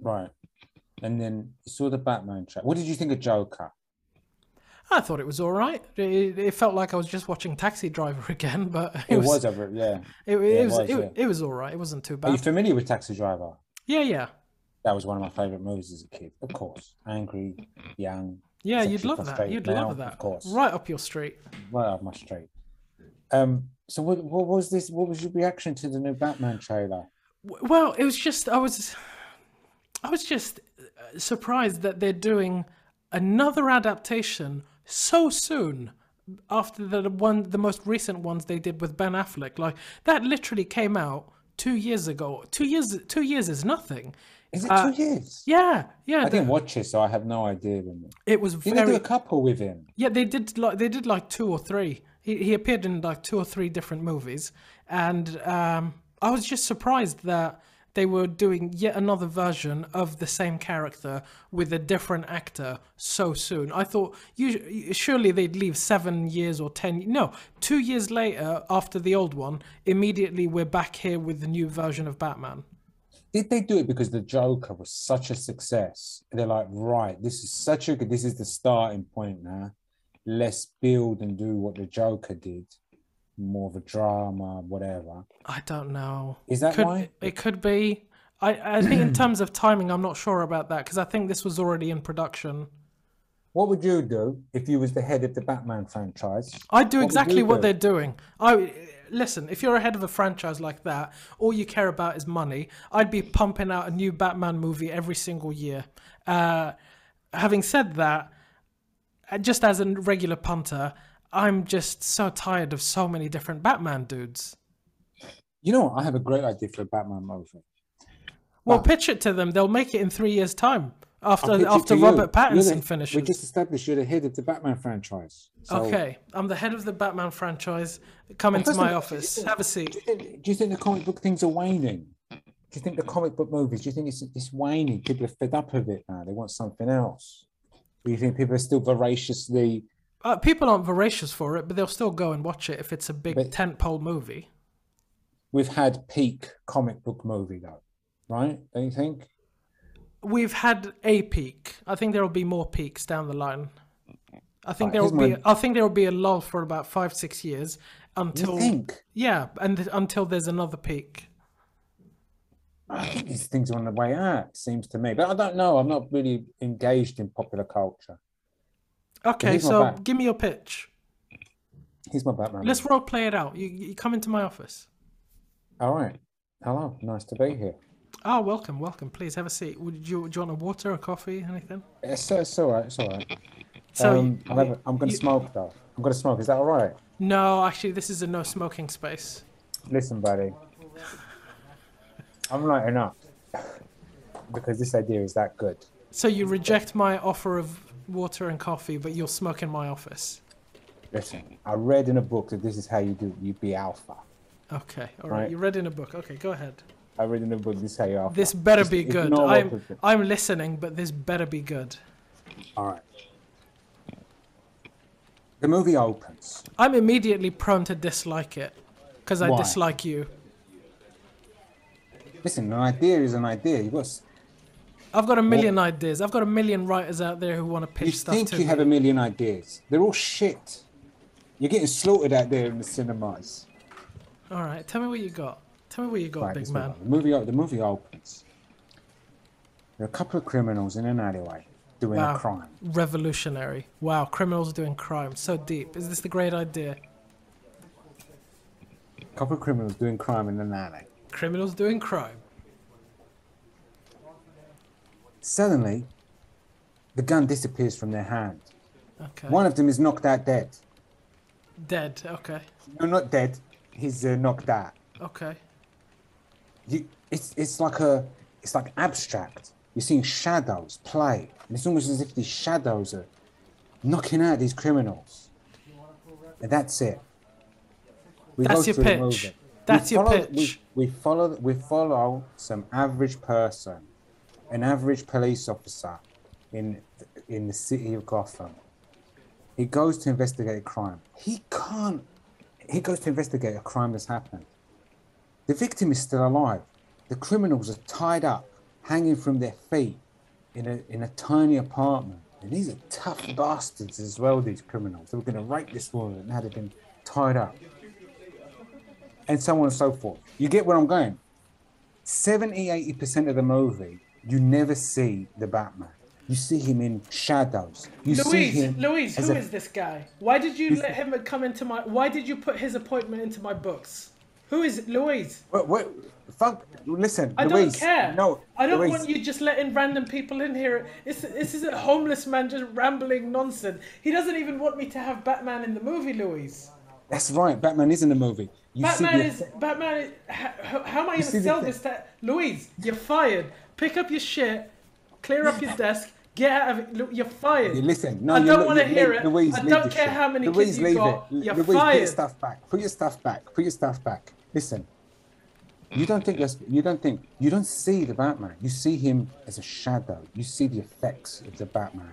Right. And then you saw the Batman track. What did you think of Joker? I thought it was all right. It, it felt like I was just watching Taxi Driver again, but... It, it was, was over, yeah. It, it, yeah, it was it, yeah. it was all right. It wasn't too bad. Are you familiar with Taxi Driver? Yeah, yeah. That was one of my favourite movies as a kid, of course. Angry, young. Yeah, you'd love that. You'd now, love that. Of course. Right up your street. Right up my street. Um, so what, what was this? What was your reaction to the new Batman trailer? Well, it was just I was, I was just surprised that they're doing another adaptation so soon after the one, the most recent ones they did with Ben Affleck. Like that literally came out two years ago. Two years, two years is nothing. Is it two uh, years? Yeah, yeah. I didn't watch it, so I have no idea. It was very... Did they do a couple with him? Yeah, they did. Like they did like two or three. He he appeared in like two or three different movies, and um, I was just surprised that they were doing yet another version of the same character with a different actor so soon. I thought you, surely they'd leave seven years or ten. No, two years later after the old one, immediately we're back here with the new version of Batman. Did they do it because the Joker was such a success? They're like, right, this is such a good, this is the starting point now. Let's build and do what the Joker did. More of a drama, whatever. I don't know. Is that could, why? It could be. I, I think in terms of timing, I'm not sure about that because I think this was already in production. What would you do if you was the head of the Batman franchise? I'd do what exactly what do? they're doing. I Listen, if you're a head of a franchise like that, all you care about is money. I'd be pumping out a new Batman movie every single year. Uh, having said that, just as a regular punter, I'm just so tired of so many different Batman dudes. You know, I have a great idea for a Batman movie. Well, but pitch it to them. They'll make it in three years' time after after Robert you. Pattinson the, finishes. We just established you're the head of the Batman franchise. So. Okay, I'm the head of the Batman franchise. Come well, into my office. Think, have a seat. Do you, think, do you think the comic book things are waning? Do you think the comic book movies, do you think it's, it's waning? People are fed up of it now. They want something else. Do you think people are still voraciously... Uh, people aren't voracious for it, but they'll still go and watch it if it's a big but tentpole movie. We've had peak comic book movie, though, right? Don't you think? We've had a peak. I think there will be more peaks down the line. I think right, there will be. My... I think there will be a lull for about five, six years until. You think? Yeah, and until there's another peak. I think these things are on the way out. Seems to me, but I don't know. I'm not really engaged in popular culture. Okay, so give me your pitch. Here's my Batman. Let's role play it out. You, you come into my office. All right. Hello. Nice to be here. Oh, welcome, welcome. Please have a seat. Would you, would you want a water, a coffee, anything? It's, it's all right. It's all right. So um, you, I'm, I'm going to smoke though. I'm going to smoke. Is that all right? No, actually, this is a no smoking space. Listen, buddy. I'm lighting up because this idea is that good. So you reject my offer of water and coffee, but you'll smoke in my office. Listen, I read in a book that this is how you do you be alpha. Okay, all right. right. You read in a book. Okay, go ahead. I read in a book this is how you alpha. This better Just be good. I'm opposite. I'm listening, but this better be good. All right. The movie opens. I'm immediately prone to dislike it because I Why? dislike you. Listen, an idea is an idea. You got. I've got a million what? ideas. I've got a million writers out there who want to pitch you stuff to You think you me. have a million ideas. They're all shit. You're getting slaughtered out there in the cinemas. All right, tell me what you got. Tell me what you got, right, big man. The movie, the movie opens. There are a couple of criminals in an alleyway doing wow. a crime. Revolutionary. Wow, criminals doing crime. So deep. Is this the great idea? A couple of criminals doing crime in an alley. Criminals doing crime. Suddenly, the gun disappears from their hand. Okay. One of them is knocked out dead. Dead, okay. No, not dead. He's uh, knocked out. Okay. You, it's it's like a, it's like abstract. You're seeing shadows play, and it's almost as if these shadows are knocking out these criminals. And that's it. We that's your pitch. That's we your follow, pitch. We, we follow. We follow some average person. An average police officer in in the city of Gotham. He goes to investigate a crime. He can't. He goes to investigate a crime that's happened. The victim is still alive. The criminals are tied up, hanging from their feet in a in a tiny apartment. And these are tough bastards as well. These criminals. They were going to rape this woman and had it been tied up, and so on and so forth. You get where I'm going. seventy, eighty percent of the movie. You never see the Batman. You see him in shadows. You Louise, see him Louise, who a... is this guy? Why did you let him come into my... Why did you put his appointment into my books? Who is it, Louise? What, what, fuck, listen, I Louise, don't care. No, I don't Louise. want you just letting random people in here. It's, this isn't homeless man just rambling nonsense. He doesn't even want me to have Batman in the movie, Louise. That's right, Batman is in the movie. You Batman is Batman. Is, how, how am I going to sell this? To, Louise, you're fired. Pick up your shit, clear up your desk, get out of it. Look, you're fired. You listen. No, I don't want to hear it. Louise, I don't care how many Louise, kids you got. It. You're Louise, fired. Put your stuff back. Put your stuff back. Put your stuff back. Listen. You don't think you don't think you don't see the Batman. You see him as a shadow. You see the effects of the Batman.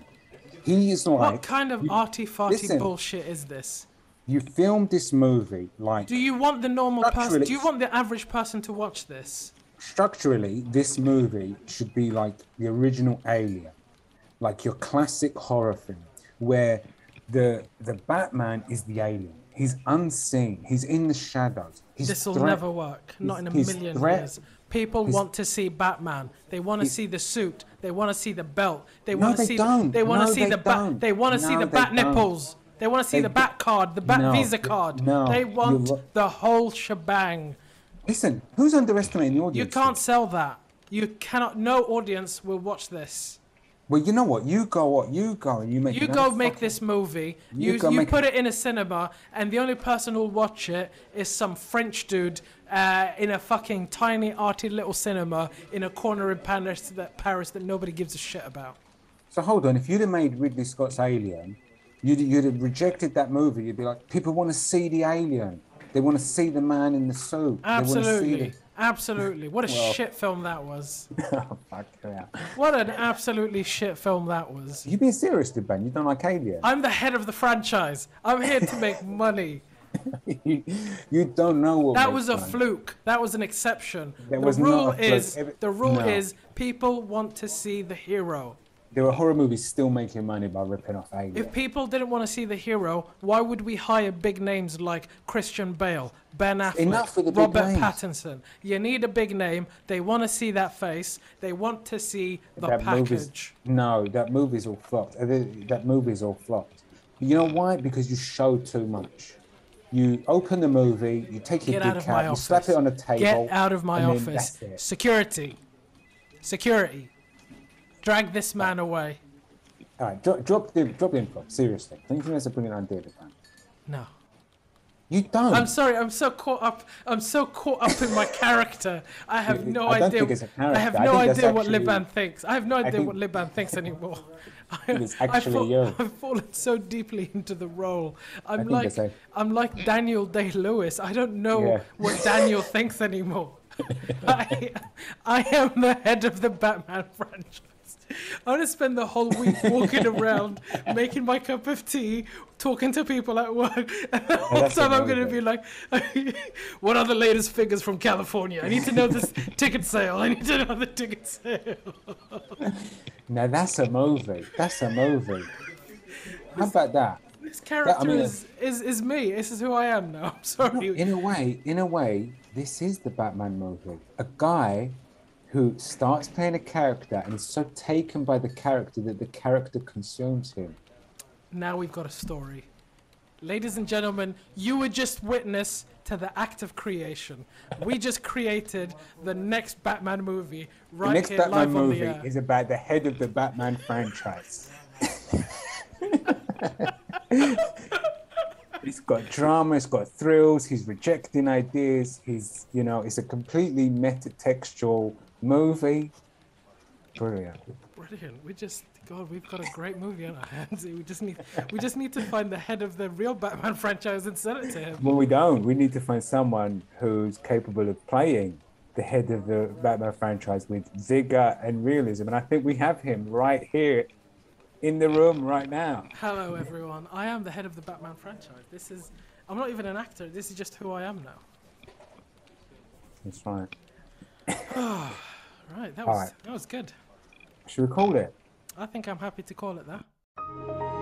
He is not. What like, kind of arty-farty bullshit is this? You filmed this movie like. Do you want the normal person? Do you want the average person to watch this? Structurally, this movie should be like the original Alien, like your classic horror film, where the the Batman is the alien. He's unseen. He's in the shadows. This will never work. Not in a million years. People want to see Batman. They want to see the suit. They want to see the belt. They want to see. They want to see the bat. They want to see the bat nipples. They want to see they, the Bat card, the Bat no, Visa card. No, they want the whole shebang. Listen, who's underestimating the audience? You can't sell that. You cannot. No audience will watch this. Well, you know what? You go. What you go? You make. You go make this movie. You you, you put it. it in a cinema, and the only person who'll watch it is some French dude uh, in a fucking tiny, arty little cinema in a corner in Paris that Paris that nobody gives a shit about. So hold on. If you'd have made Ridley Scott's Alien. You'd, you'd have rejected that movie. You'd be like, people want to see the alien. They want to see the man in the suit. Absolutely. They want to see the... Absolutely. What a well, shit film that was. Oh, fuck yeah. What an absolutely shit film that was. You're being serious, Ben? You don't like Alien? I'm the head of the franchise. I'm here to make money. you, you don't know what that was a fun. fluke. That was an exception. There the was rule not a is Every... The rule no. is people want to see the hero. There were horror movies still making money by ripping off Alien. If people didn't want to see the hero, why would we hire big names like Christian Bale, Ben Affleck, Robert names. Pattinson? You need a big name. They want to see that face. They want to see the that package. No, that movie's all flopped. That movie's all flopped. You know why? Because you show too much. You open the movie, you take your dick out, you slap it on a table. Get out of my office. Security. Security. Drag this man away. All right, drop, drop the drop the info. Seriously, don't you think that's a brilliant idea, Liban? No, you don't. I'm sorry. I'm so caught up. I'm so caught up in my character. I have no I don't idea. Think it's a character. I have no I think idea actually, what Liban thinks. I have no idea think, what Liban thinks anymore. It's actually you. I've fallen so deeply into the role. I'm like a... I'm like Daniel Day Lewis. I don't know yeah. what Daniel thinks anymore. I I am the head of the Batman franchise. I want to spend the whole week walking around, making my cup of tea, talking to people at work. And the whole yeah, time I'm going to be like, what are the latest figures from California? I need to know this ticket sale. I need to know the ticket sale. Now that's a movie. That's a movie. How this, about that? This character that, I mean, is, is, is me. This is who I am now. I'm sorry. In a way, in a way, this is the Batman movie. A guy... who starts playing a character and is so taken by the character that the character consumes him. Now we've got a story. Ladies and gentlemen, you were just witness to the act of creation. We just created the next Batman movie right here live on the air. The next Batman movie is about the head of the Batman franchise. It's got drama, it's got thrills, he's rejecting ideas, he's, you know, it's a completely metatextual movie. Brilliant. Brilliant. We just, God, we've got a great movie on our hands. We just need, we just need to find the head of the real Batman franchise and sell it to him. Well, we don't. We need to find someone who's capable of playing the head of the Batman franchise with vigor and realism. And I think we have him right here in the room right now. Hello, everyone. I am the head of the Batman franchise. This is, I'm not even an actor. This is just who I am now. That's right. Oh, right, that was, right. That was good. Should we call it? I think I'm happy to call it that.